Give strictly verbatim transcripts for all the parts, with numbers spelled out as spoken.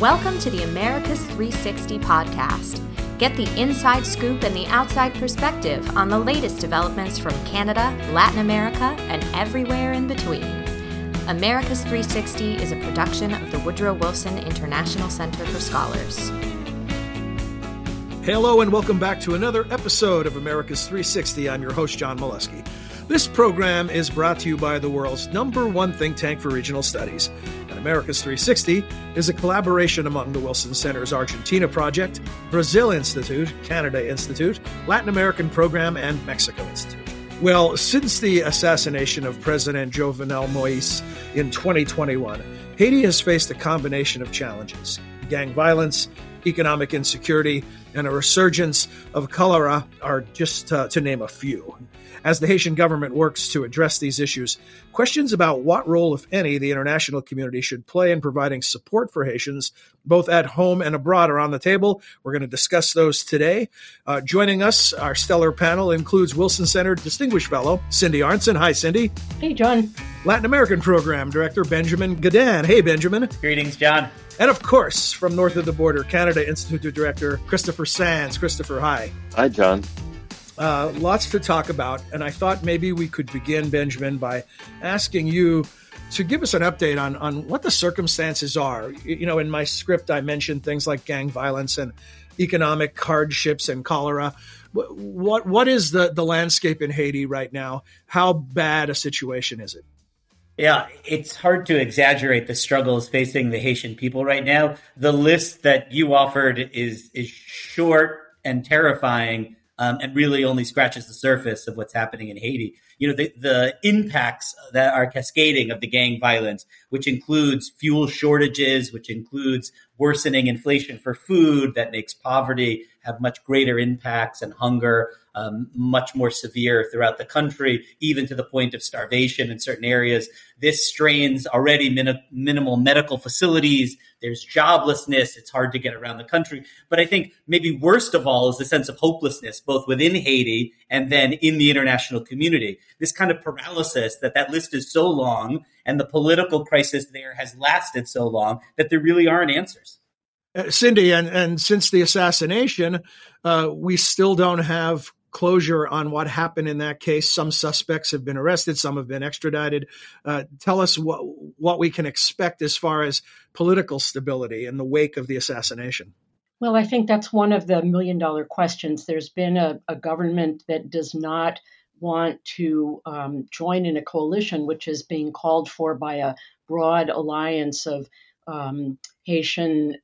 Welcome to the Americas three sixty podcast. Get the inside scoop and the outside perspective on the latest developments from Canada, Latin America, and everywhere in between. Americas three sixty is a production of the Woodrow Wilson International Center for Scholars. Hello and welcome back to another episode of Americas three sixty. I'm your host, John Molesky. This program is brought to you by the world's number one think tank for regional studies. Americas three sixty is a collaboration among the Wilson Center's Argentina Project, Brazil Institute, Canada Institute, Latin American Program, and Mexico Institute. Well, since the assassination of President Jovenel Moïse in twenty twenty-one, Haiti has faced a combination of challenges: gang violence, economic insecurity, and a resurgence of cholera are just uh, to name a few. As the Haitian government works to address these issues, questions about what role, if any, the international community should play in providing support for Haitians, both at home and abroad, are on the table. We're going to discuss those today. Uh, joining us, our stellar panel includes Wilson Center Distinguished Fellow Cindy Arnson. Hi, Cindy. Hey, John. Latin American Program Director Benjamin Godin. Hey, Benjamin. Greetings, John. And of course, from north of the border, Canada Institute Director Christopher Sands. Christopher, hi. Hi, John. Uh, lots to talk about, and I thought maybe we could begin, Benjamin, by asking you to give us an update on, on what the circumstances are. You know, in my script, I mentioned things like gang violence and economic hardships and cholera. What What is the, the landscape in Haiti right now? How bad a situation is it? Yeah, it's hard to exaggerate the struggles facing the Haitian people right now. The list that you offered is is short and terrifying. Um, and really only scratches the surface of what's happening in Haiti. You know, the, the impacts that are cascading of the gang violence, which includes fuel shortages, which includes worsening inflation for food that makes poverty have much greater impacts, and hunger um, much more severe throughout the country, even to the point of starvation in certain areas. This strains already min- minimal medical facilities. There's joblessness. It's hard to get around the country. But I think maybe worst of all is the sense of hopelessness, both within Haiti and then in the international community. This kind of paralysis that that list is so long and the political crisis there has lasted so long that there really aren't answers. Uh, Cindy, and, and since the assassination, uh, we still don't have closure on what happened in that case. Some suspects have been arrested. Some have been extradited. Uh, tell us what what we can expect as far as political stability in the wake of the assassination. Well, I think that's one of the million-dollar questions. There's been a, a government that does not want to um, join in a coalition, which is being called for by a broad alliance of um, Haitian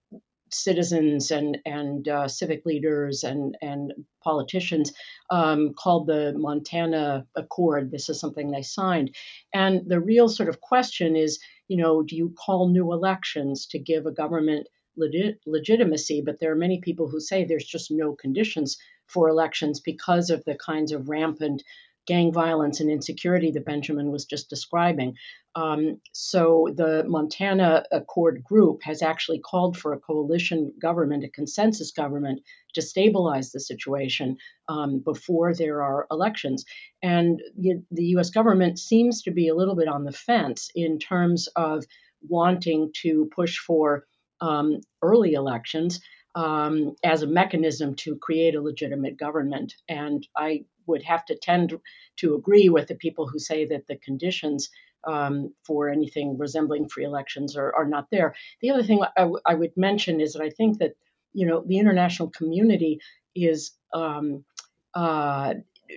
citizens and and uh, civic leaders and and politicians, um, called the Montana Accord. This is something they signed, and the real sort of question is, you know, do you call new elections to give a government legit- legitimacy? But there are many people who say there's just no conditions for elections because of the kinds of rampant gang violence and insecurity that Benjamin was just describing. Um, so the Montana Accord group has actually called for a coalition government, a consensus government, to stabilize the situation um, before there are elections. And the, the U S government seems to be a little bit on the fence in terms of wanting to push for um, early elections um, as a mechanism to create a legitimate government. And I would have to tend to agree with the people who say that the conditions um, for anything resembling free elections are, are not there. The other thing I, w- I would mention is that I think that, you know, the international community is um, uh,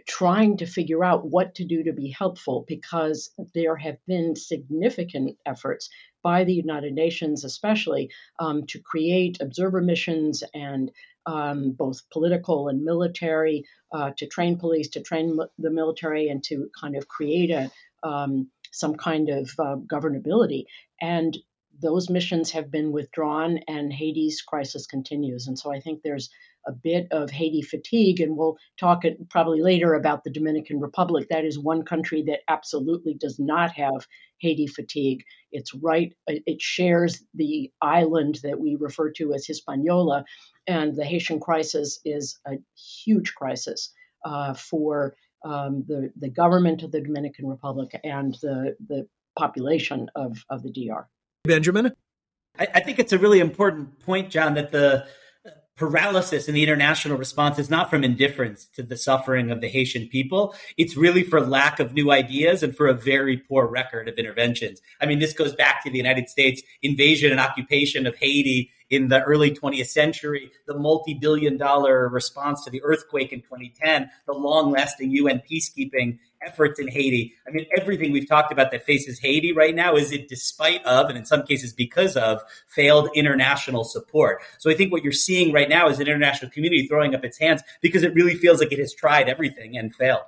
trying to figure out what to do to be helpful, because there have been significant efforts by the United Nations, especially, um, to create observer missions and Um, both political and military, uh, to train police, to train m- the military, and to kind of create a um, some kind of uh, governability. And those missions have been withdrawn, and Haiti's crisis continues. And so I think there's a bit of Haiti fatigue, and we'll talk it probably later about the Dominican Republic. That is one country that absolutely does not have Haiti fatigue. It's right. It shares the island that we refer to as Hispaniola, and the Haitian crisis is a huge crisis uh, for um, the, the government of the Dominican Republic and the, the population of, of the D R. Benjamin? I, I think it's a really important point, John, that the paralysis in the international response is not from indifference to the suffering of the Haitian people. It's really for lack of new ideas and for a very poor record of interventions. I mean, this goes back to the United States invasion and occupation of Haiti in the early twentieth century, the multi-billion dollar response to the earthquake in twenty ten, the long-lasting U N peacekeeping efforts in Haiti. I mean, everything we've talked about that faces Haiti right now is it despite of, and in some cases because of, failed international support. So I think what you're seeing right now is an international community throwing up its hands because it really feels like it has tried everything and failed.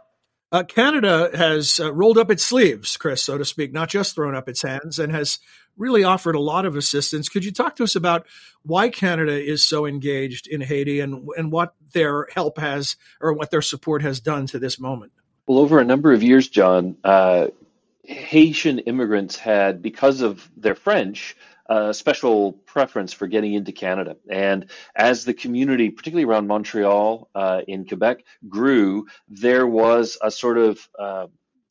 Uh, Canada has uh, rolled up its sleeves, Chris, so to speak, not just thrown up its hands, and has really offered a lot of assistance. Could you talk to us about why Canada is so engaged in Haiti and, and what their help has or what their support has done to this moment? Well, over a number of years, John, uh, Haitian immigrants had, because of their French, a special preference for getting into Canada. And as the community, particularly around Montreal uh, in Quebec, grew, there was a sort of uh,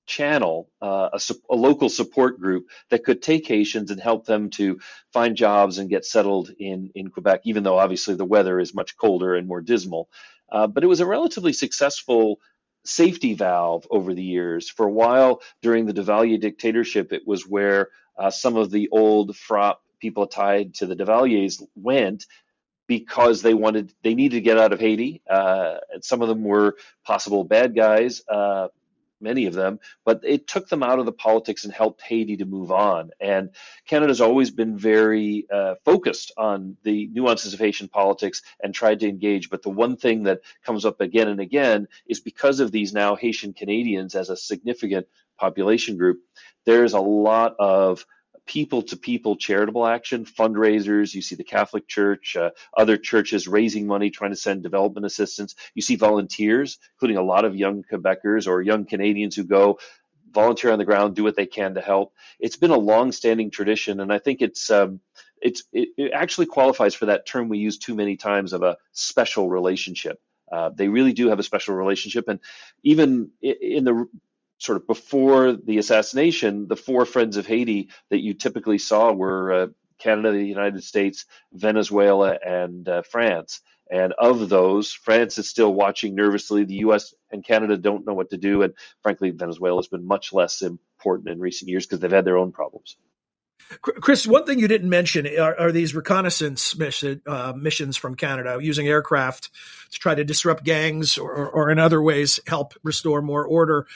channel, uh, a, a local support group that could take Haitians and help them to find jobs and get settled in, in Quebec, even though obviously the weather is much colder and more dismal. Uh, but it was a relatively successful safety valve over the years. For a while, during the Duvalier dictatorship, it was where uh, some of the old F R A P people tied to the Duvaliers went because they wanted, they needed to get out of Haiti. Uh, and some of them were possible bad guys, uh, many of them, but it took them out of the politics and helped Haiti to move on. And Canada's always been very uh, focused on the nuances of Haitian politics and tried to engage. But the one thing that comes up again and again is because of these now Haitian Canadians as a significant population group, there's a lot of people-to-people charitable action, fundraisers. You see the Catholic Church, uh, other churches raising money, trying to send development assistance. You see volunteers, including a lot of young Quebecers or young Canadians who go volunteer on the ground, do what they can to help. It's been a long-standing tradition, and I think it's um, it's it, it actually qualifies for that term we use too many times of a special relationship. Uh, they really do have a special relationship, and even in the sort of before the assassination, the four friends of Haiti that you typically saw were uh, Canada, the United States, Venezuela, and uh, France. And of those, France is still watching nervously. The U S and Canada don't know what to do. And frankly, Venezuela has been much less important in recent years because they've had their own problems. Chris, one thing you didn't mention are, are these reconnaissance mission, uh, missions from Canada using aircraft to try to disrupt gangs or, or, or in other ways help restore more order.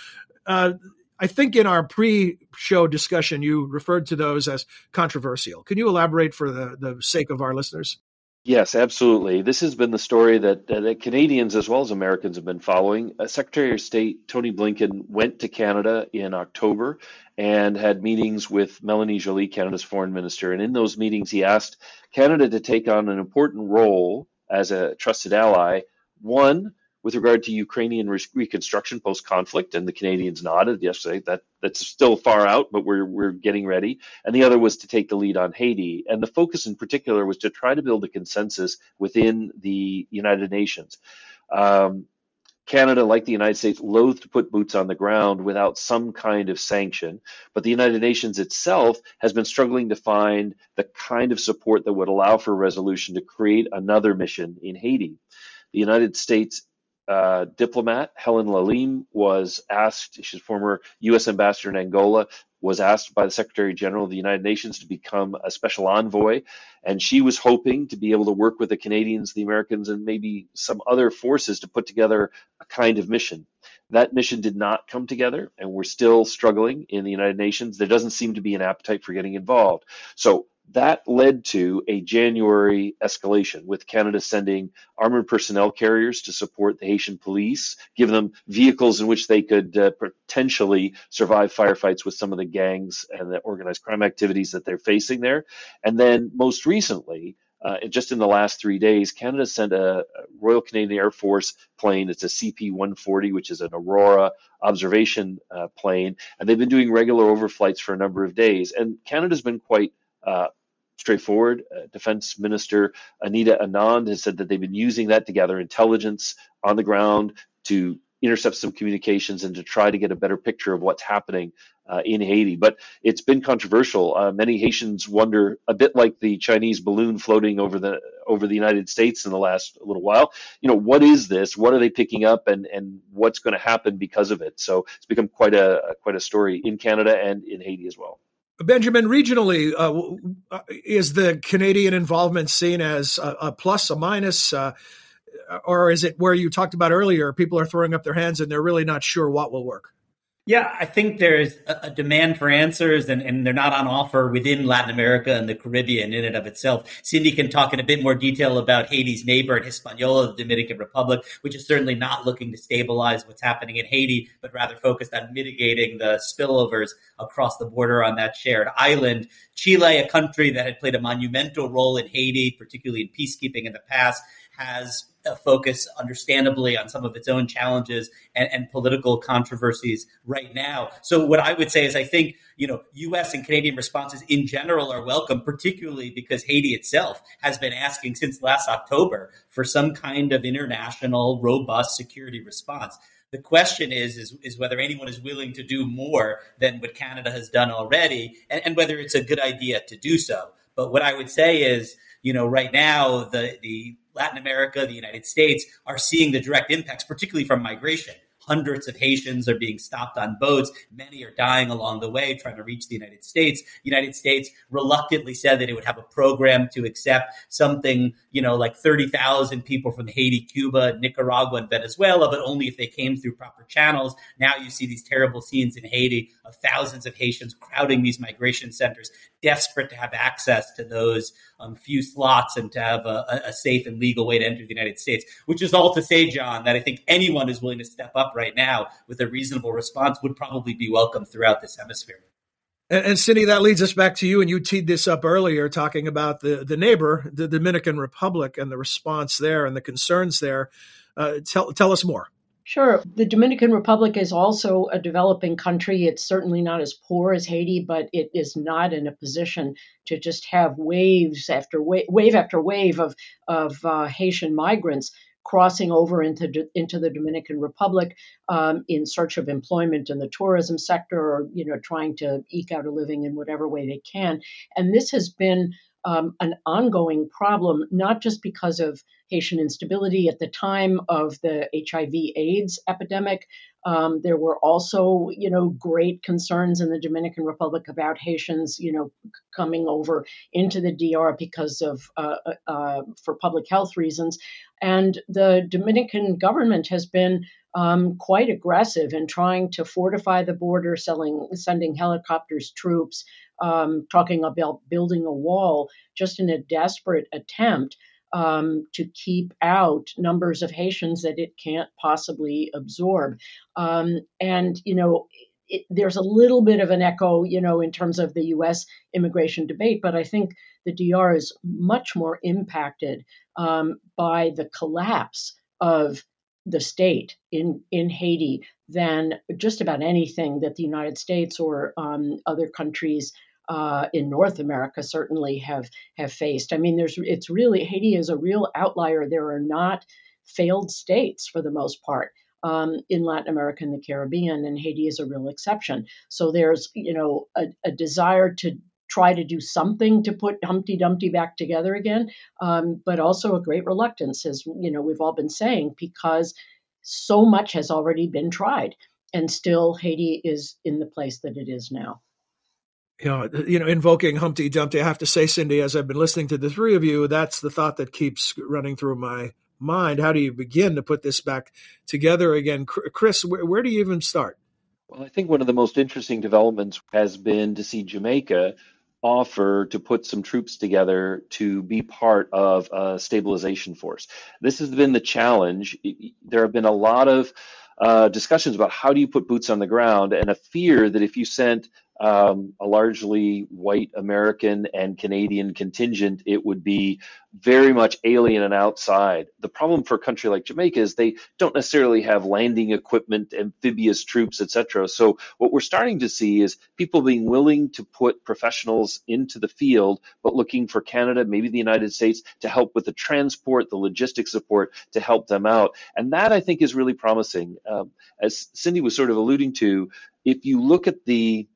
Uh, I think in our pre-show discussion, you referred to those as controversial. Can you elaborate for the, the sake of our listeners? Yes, absolutely. This has been the story that, that Canadians as well as Americans have been following. Uh, Secretary of State Tony Blinken went to Canada in October and had meetings with Mélanie Joly, Canada's foreign minister. And in those meetings, he asked Canada to take on an important role as a trusted ally. One, with regard to Ukrainian re- reconstruction post-conflict, and the Canadians nodded yesterday, that, that's still far out, but we're we're getting ready. And the other was to take the lead on Haiti. And the focus in particular was to try to build a consensus within the United Nations. Um, Canada, like the United States, loathed to put boots on the ground without some kind of sanction. But the United Nations itself has been struggling to find the kind of support that would allow for resolution to create another mission in Haiti. The United States Uh, diplomat Helen Laleem was asked, she's former U S ambassador in Angola, was asked by the Secretary General of the United Nations to become a special envoy. And she was hoping to be able to work with the Canadians, the Americans, and maybe some other forces to put together a kind of mission. That mission did not come together, and we're still struggling in the United Nations. There doesn't seem to be an appetite for getting involved. So that led to a January escalation, with Canada sending armored personnel carriers to support the Haitian police, give them vehicles in which they could uh, potentially survive firefights with some of the gangs and the organized crime activities that they're facing there. And then most recently, uh, just in the last three days, Canada sent a Royal Canadian Air Force plane. It's a C P one forty, which is an Aurora observation uh, plane. And they've been doing regular overflights for a number of days. And Canada's been quite Uh, straightforward. Uh, Defense Minister Anita Anand has said that they've been using that to gather intelligence on the ground to intercept some communications and to try to get a better picture of what's happening uh, in Haiti. But it's been controversial. Uh, many Haitians wonder, a bit like the Chinese balloon floating over the over the United States in the last little while, you know, what is this? What are they picking up, and and what's going to happen because of it? So it's become quite a quite a story in Canada and in Haiti as well. Benjamin, regionally, uh, is the Canadian involvement seen as a, a plus, a minus, uh, or is it where you talked about earlier, people are throwing up their hands and they're really not sure what will work? Yeah, I think there's a demand for answers, and, and they're not on offer within Latin America and the Caribbean in and of itself. Cindy can talk in a bit more detail about Haiti's neighbor, Hispaniola, the Dominican Republic, which is certainly not looking to stabilize what's happening in Haiti, but rather focused on mitigating the spillovers across the border on that shared island. Chile, a country that had played a monumental role in Haiti, particularly in peacekeeping in the past, has a focus, understandably, on some of its own challenges and, and political controversies right now. So what I would say is I think, you know, U S and Canadian responses in general are welcome, particularly because Haiti itself has been asking since last October for some kind of international, robust security response. The question is, is, is whether anyone is willing to do more than what Canada has done already, and, and whether it's a good idea to do so. But what I would say is, you know, right now, the, the Latin America, the United States are seeing the direct impacts, particularly from migration. Hundreds of Haitians are being stopped on boats. Many are dying along the way trying to reach the United States. The United States reluctantly said that it would have a program to accept something, you know, like thirty thousand people from Haiti, Cuba, Nicaragua, and Venezuela, but only if they came through proper channels. Now you see these terrible scenes in Haiti of thousands of Haitians crowding these migration centers, desperate to have access to those um, few slots and to have a, a safe and legal way to enter the United States, which is all to say, John, that I think anyone who's willing to step up right now with a reasonable response would probably be welcome throughout this hemisphere. And, and Cindy, that leads us back to you. And you teed this up earlier, talking about the, the neighbor, the Dominican Republic, and the response there and the concerns there. Uh, tell, tell us more. Sure. The Dominican Republic is also a developing country. It's certainly not as poor as Haiti, but it is not in a position to just have waves after wave, wave after wave of, of uh, Haitian migrants crossing over into into the Dominican Republic um, in search of employment in the tourism sector, or, you know, trying to eke out a living in whatever way they can. And this has been um, an ongoing problem, not just because of Haitian instability at the time of the H I V AIDS epidemic. Um, there were also, you know, great concerns in the Dominican Republic about Haitians, you know, coming over into the D R because of uh, uh, for public health reasons. And the Dominican government has been um, quite aggressive in trying to fortify the border, selling, sending helicopters, troops, um, talking about building a wall, just in a desperate attempt Um, to keep out numbers of Haitians that it can't possibly absorb. Um, and, you know, it, there's a little bit of an echo, you know, in terms of the U S immigration debate, but I think the D R is much more impacted um, by the collapse of the state in, in Haiti than just about anything that the United States or um, other countries Uh, in North America certainly have have faced. I mean, there's it's really Haiti is a real outlier. There are not failed states for the most part um, in Latin America and the Caribbean, and Haiti is a real exception. So there's, you know, a, a desire to try to do something to put Humpty Dumpty back together again, um, but also a great reluctance, as you know, we've all been saying, because so much has already been tried, and still Haiti is in the place that it is now. You know, you know, invoking Humpty Dumpty, I have to say, Cindy, as I've been listening to the three of you, that's the thought that keeps running through my mind. How do you begin to put this back together again? Chris, where, where do you even start? Well, I think one of the most interesting developments has been to see Jamaica offer to put some troops together to be part of a stabilization force. This has been the challenge. There have been a lot of Uh, discussions about how do you put boots on the ground, and a fear that if you sent um, a largely white American and Canadian contingent, it would be very much alien and outside. The problem for a country like Jamaica is they don't necessarily have landing equipment, amphibious troops, et cetera. So what we're starting to see is people being willing to put professionals into the field, but looking for Canada, maybe the United States, to help with the transport, the logistics support to help them out. And that, I think, is really promising. Um, as Cindy was sort of alluding to, if you look at the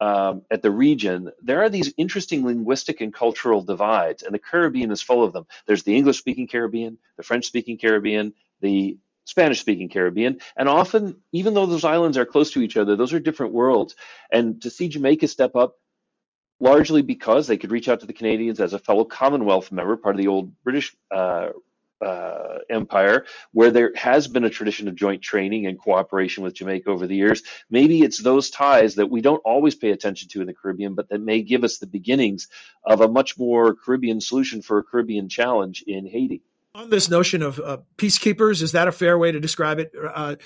Um, at the region, there are these interesting linguistic and cultural divides, and the Caribbean is full of them. There's the English-speaking Caribbean, the French-speaking Caribbean, the Spanish-speaking Caribbean, and often, even though those islands are close to each other, those are different worlds. And to see Jamaica step up, largely because they could reach out to the Canadians as a fellow Commonwealth member, part of the old British uh, Uh, empire, where there has been a tradition of joint training and cooperation with Jamaica over the years. Maybe it's those ties that we don't always pay attention to in the Caribbean, but that may give us the beginnings of a much more Caribbean solution for a Caribbean challenge in Haiti. On this notion of uh, peacekeepers, is that a fair way to describe it? Uh,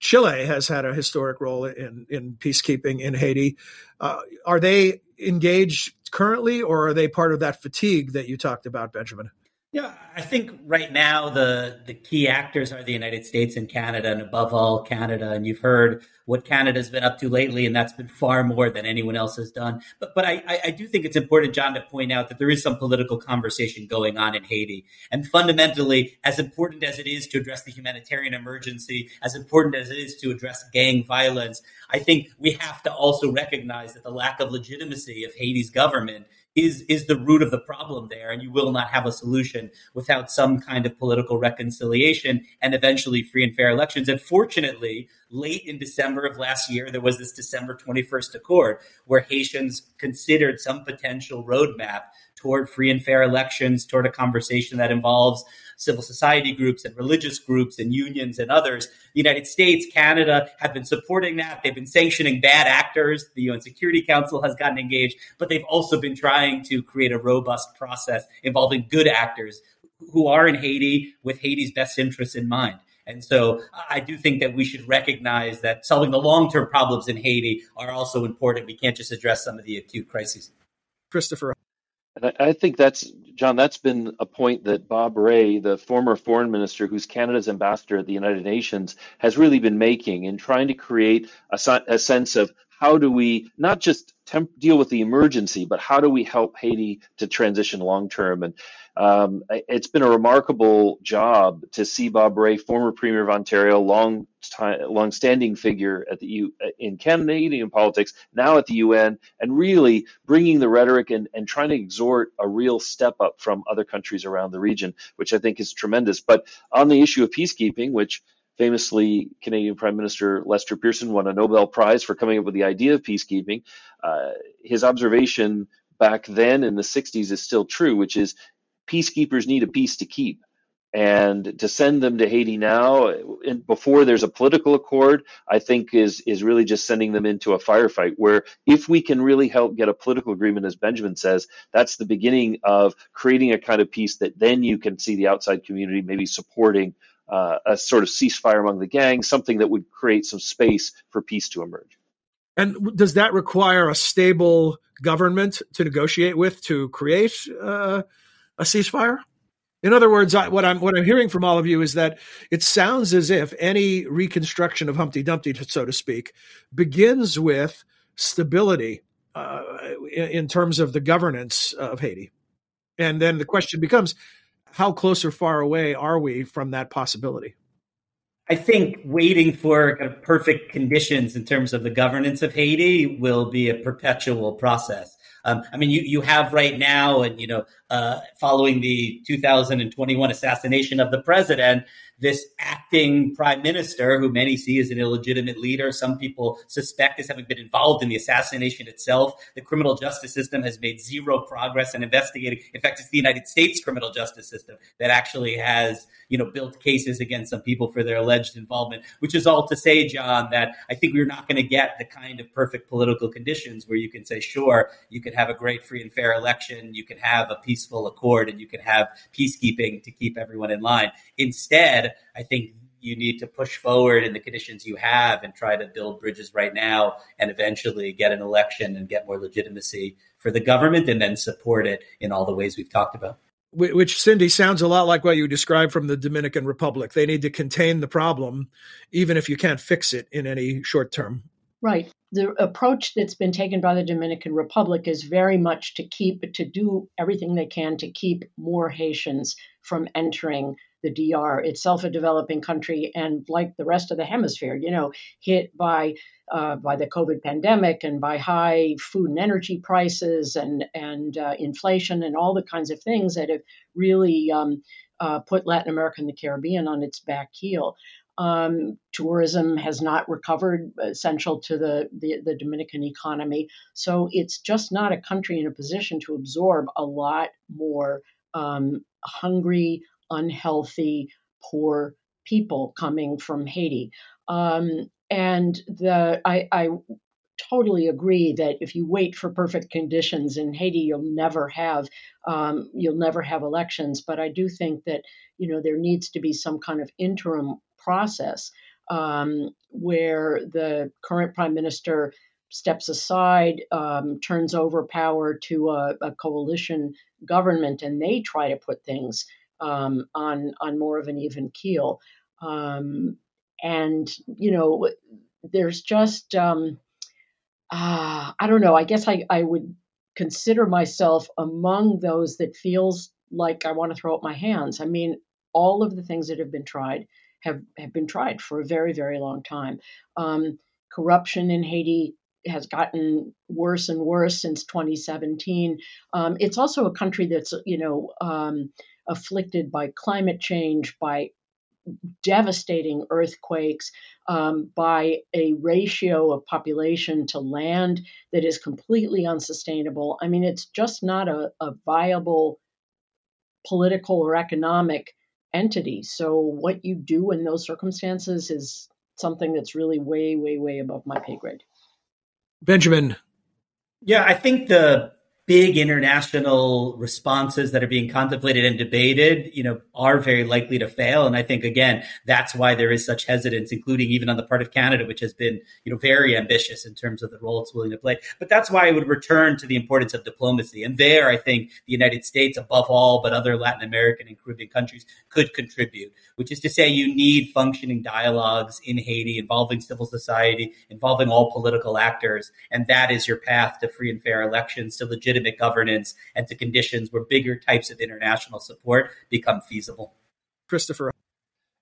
Chile has had a historic role in, in peacekeeping in Haiti. Uh, are they engaged currently, or are they part of that fatigue that you talked about, Benjamin? Yeah, I think right now the, the key actors are the United States and Canada, and above all, Canada. And you've heard what Canada's been up to lately, and that's been far more than anyone else has done. But but I, I do think it's important, John, to point out that there is some political conversation going on in Haiti. And fundamentally, as important as it is to address the humanitarian emergency, as important as it is to address gang violence, I think we have to also recognize that the lack of legitimacy of Haiti's government is is the root of the problem there, and you will not have a solution without some kind of political reconciliation and eventually free and fair elections. And fortunately, late in December of last year, there was this December twenty-first Accord where Haitians considered some potential roadmap toward free and fair elections, toward a conversation that involves civil society groups and religious groups and unions and others. The United States, Canada have been supporting that. They've been sanctioning bad actors. The U N Security Council has gotten engaged, but they've also been trying to create a robust process involving good actors who are in Haiti with Haiti's best interests in mind. And so I do think that we should recognize that solving the long-term problems in Haiti are also important. We can't just address some of the acute crises. Christopher. And I think that's, John, that's been a point that Bob Rae, the former foreign minister who's Canada's ambassador at the United Nations, has really been making in trying to create a, a sense of how do we not just temp- deal with the emergency, but how do we help Haiti to transition long term? And um, it's been a remarkable job to see Bob Rae, former Premier of Ontario, long time, long-standing figure at the U- in Canadian politics, now at the U N, and really bringing the rhetoric and, and trying to exhort a real step up from other countries around the region, which I think is tremendous. But on the issue of peacekeeping, which famously, Canadian Prime Minister Lester Pearson won a Nobel Prize for coming up with the idea of peacekeeping. Uh, his observation back then in the sixties is still true, which is peacekeepers need a peace to keep. And to send them to Haiti now, before there's a political accord, I think is is really just sending them into a firefight, where if we can really help get a political agreement, as Benjamin says, that's the beginning of creating a kind of peace that then you can see the outside community maybe supporting Uh, a sort of ceasefire among the gangs, something that would create some space for peace to emerge. And does that require a stable government to negotiate with to create uh, a ceasefire? In other words, I, what I'm what I'm hearing from all of you is that it sounds as if any reconstruction of Humpty Dumpty, so to speak, begins with stability uh, in, in terms of the governance of Haiti. And then the question becomes, how close or far away are we from that possibility? I think waiting for kind of perfect conditions in terms of the governance of Haiti will be a perpetual process. Um, I mean, you, you have right now, and, you know, uh, following the two thousand twenty-one assassination of the president, this acting prime minister, who many see as an illegitimate leader, some people suspect as having been involved in the assassination itself. The criminal justice system has made zero progress in investigating. In fact, it's the United States criminal justice system that actually has, you know, built cases against some people for their alleged involvement, which is all to say, John, that I think we're not going to get the kind of perfect political conditions where you can say, sure, you can have a great free and fair election, you can have a peaceful accord, and you can have peacekeeping to keep everyone in line. Instead, I think you need to push forward in the conditions you have and try to build bridges right now and eventually get an election and get more legitimacy for the government and then support it in all the ways we've talked about. Which, Cindy, sounds a lot like what you described from the Dominican Republic. They need to contain the problem, even if you can't fix it in any short term. Right. The approach that's been taken by the Dominican Republic is very much to keep, to do everything they can to keep more Haitians from entering the D R, itself a developing country, and like the rest of the hemisphere, you know, hit by uh, by the COVID pandemic and by high food and energy prices and and uh, inflation and all the kinds of things that have really um, uh, put Latin America and the Caribbean on its back heel. Um, tourism has not recovered, essential to the, the, the Dominican economy. So it's just not a country in a position to absorb a lot more um, hungry, unhealthy, poor people coming from Haiti. Um, and the I, I totally agree that if you wait for perfect conditions in Haiti, you'll never have um, you'll never have elections. But I do think that, you know, there needs to be some kind of interim process um, where the current prime minister steps aside, um, turns over power to a, a coalition government, and they try to put things Um, on on more of an even keel. Um, and, you know, there's just, um, uh, I don't know, I guess I, I would consider myself among those that feels like I want to throw up my hands. I mean, all of the things that have been tried have, have been tried for a very, very long time. Um, corruption in Haiti has gotten worse and worse since twenty seventeen. Um, it's also a country that's, you know, um, afflicted by climate change, by devastating earthquakes, um, by a ratio of population to land that is completely unsustainable. I mean, it's just not a, a viable political or economic entity. So what you do in those circumstances is something that's really way, way, way above my pay grade. Benjamin. Yeah, I think the big international responses that are being contemplated and debated, you know, are very likely to fail. And I think, again, that's why there is such hesitance, including even on the part of Canada, which has been, you know, very ambitious in terms of the role it's willing to play. But that's why I would return to the importance of diplomacy. And there, I think the United States, above all, but other Latin American and Caribbean countries could contribute, which is to say you need functioning dialogues in Haiti involving civil society, involving all political actors. And that is your path to free and fair elections, to legit legitimate governance, and to conditions where bigger types of international support become feasible. Christopher.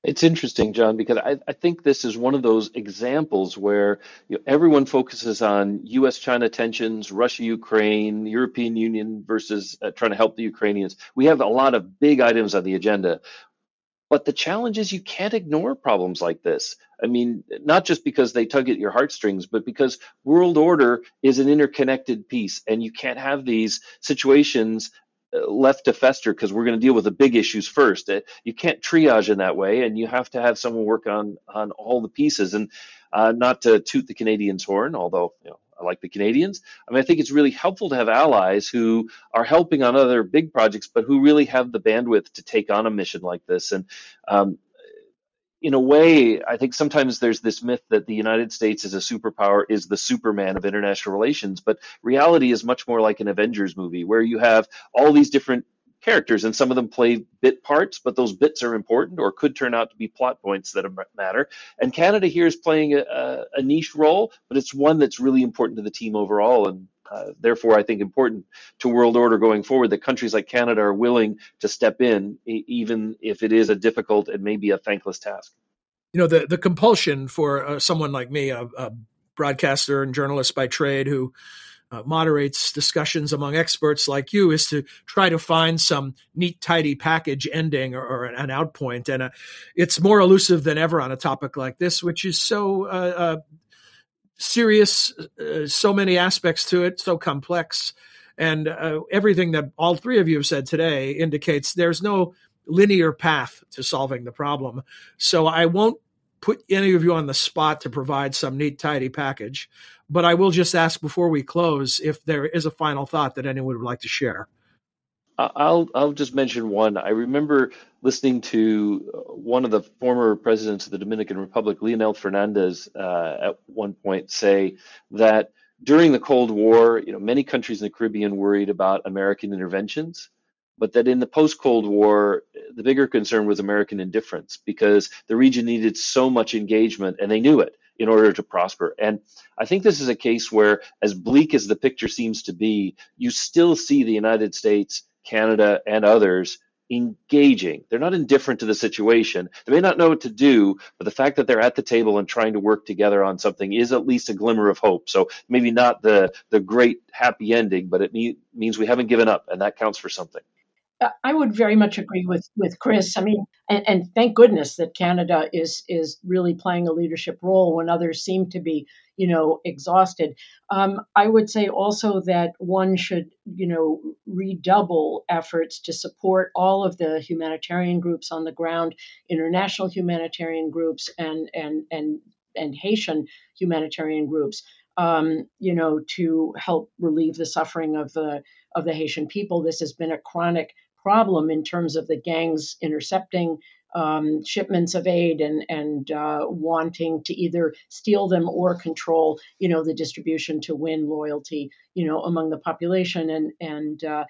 It's interesting, John, because I, I think this is one of those examples where, you know, everyone focuses on U S China tensions, Russia-Ukraine, European Union versus uh, trying to help the Ukrainians. We have a lot of big items on the agenda. But the challenge is you can't ignore problems like this. I mean, not just because they tug at your heartstrings, but because world order is an interconnected piece, and you can't have these situations left to fester because we're going to deal with the big issues first. You can't triage in that way, and you have to have someone work on on all the pieces. And uh, not to toot the Canadians' horn, although, you know, I like the Canadians. I mean, I think it's really helpful to have allies who are helping on other big projects, but who really have the bandwidth to take on a mission like this. And um, in a way, I think sometimes there's this myth that the United States is a superpower, is the Superman of international relations. But reality is much more like an Avengers movie where you have all these different characters, and some of them play bit parts, but those bits are important or could turn out to be plot points that matter. And Canada here is playing a, a niche role, but it's one that's really important to the team overall, and uh, therefore I think important to world order going forward, that countries like Canada are willing to step in, even if it is a difficult and maybe a thankless task. You know, the, the compulsion for uh, someone like me, a, a broadcaster and journalist by trade who Uh, moderates discussions among experts like you, is to try to find some neat, tidy package ending or, or an, an outpoint. And uh, it's more elusive than ever on a topic like this, which is so uh, uh, serious, uh, so many aspects to it, so complex. And uh, everything that all three of you have said today indicates there's no linear path to solving the problem. So I won't put any of you on the spot to provide some neat, tidy package. But I will just ask before we close if there is a final thought that anyone would like to share. I'll I'll just mention one. I remember listening to one of the former presidents of the Dominican Republic, Leonel Fernandez, uh, at one point say that during the Cold War, you know, many countries in the Caribbean worried about American interventions, but that in the post-Cold War, the bigger concern was American indifference because the region needed so much engagement, and they knew it, in order to prosper. And I think this is a case where, as bleak as the picture seems to be, you still see the United States, Canada, and others engaging. They're not indifferent to the situation. They may not know what to do, but the fact that they're at the table and trying to work together on something is at least a glimmer of hope. So maybe not the, the great happy ending, but it me- means we haven't given up, and that counts for something. I would very much agree with, with Chris. I mean, and, and thank goodness that Canada is is really playing a leadership role when others seem to be, you know, exhausted. Um, I would say also that one should, you know, redouble efforts to support all of the humanitarian groups on the ground, international humanitarian groups and and and, and Haitian humanitarian groups, um, you know, to help relieve the suffering of the of the Haitian people. This has been a chronic problem in terms of the gangs intercepting um, shipments of aid and and uh, wanting to either steal them or control, you know, the distribution to win loyalty, you know, among the population, and and uh,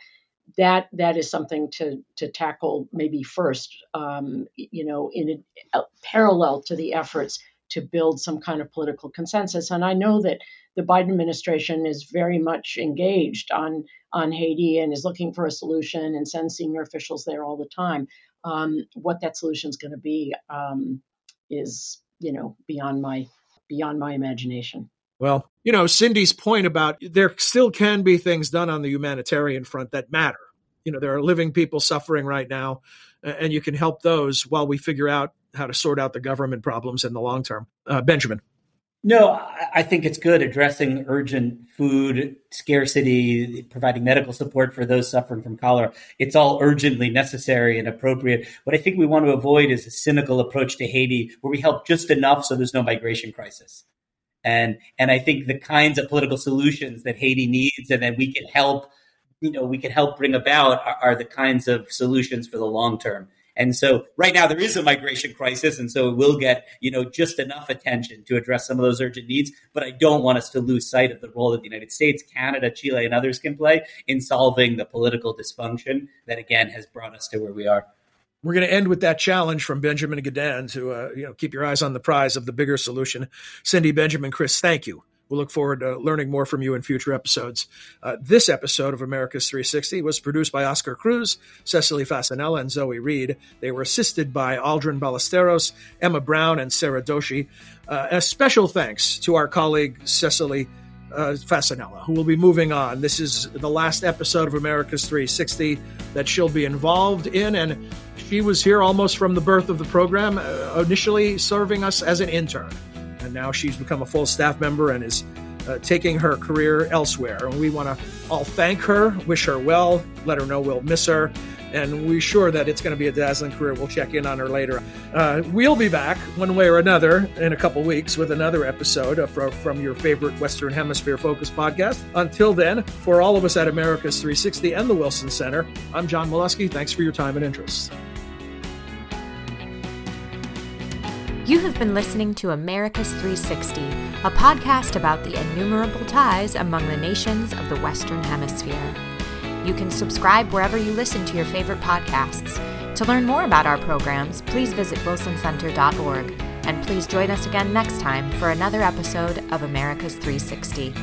that that is something to to tackle maybe first, um, you know, in a, a parallel to the efforts to build some kind of political consensus. And I know that the Biden administration is very much engaged on on Haiti and is looking for a solution and sends senior officials there all the time. Um, what that solution is going to be um, is, you know, beyond my beyond my imagination. Well, you know, Cindy's point about there still can be things done on the humanitarian front that matter. You know, there are living people suffering right now, and you can help those while we figure out how to sort out the government problems in the long term. Uh, Benjamin. No, I think it's good addressing urgent food scarcity, providing medical support for those suffering from cholera. It's all urgently necessary and appropriate. What I think we want to avoid is a cynical approach to Haiti where we help just enough so there's no migration crisis. And and I think the kinds of political solutions that Haiti needs and that we can help, you know, we can help bring about are, are the kinds of solutions for the long term. And so right now there is a migration crisis, and so it will get, you know, just enough attention to address some of those urgent needs. But I don't want us to lose sight of the role that the United States, Canada, Chile, and others can play in solving the political dysfunction that, again, has brought us to where we are. We're going to end with that challenge from Benjamin Godin to, uh, you know, keep your eyes on the prize of the bigger solution. Cindy, Benjamin, Chris, thank you. We'll look forward to learning more from you in future episodes. Uh, this episode of America's three sixty was produced by Oscar Cruz, Cecily Fasanella, and Zoe Reed. They were assisted by Aldrin Ballesteros, Emma Brown, and Sarah Doshi. Uh, a special thanks to our colleague, Cecily uh, Fasanella, who will be moving on. This is the last episode of America's three sixty that she'll be involved in, and she was here almost from the birth of the program, uh, initially serving us as an intern. And now she's become a full staff member and is uh, taking her career elsewhere. And we want to all thank her, wish her well, let her know we'll miss her. And we're sure that it's going to be a dazzling career. We'll check in on her later. Uh, we'll be back one way or another in a couple weeks with another episode of, from your favorite Western Hemisphere focused podcast. Until then, for all of us at America's three sixty and the Wilson Center, I'm John Molesky. Thanks for your time and interest. You have been listening to America's three sixty, a podcast about the innumerable ties among the nations of the Western Hemisphere. You can subscribe wherever you listen to your favorite podcasts. To learn more about our programs, please visit wilson center dot org. And please join us again next time for another episode of America's three sixty.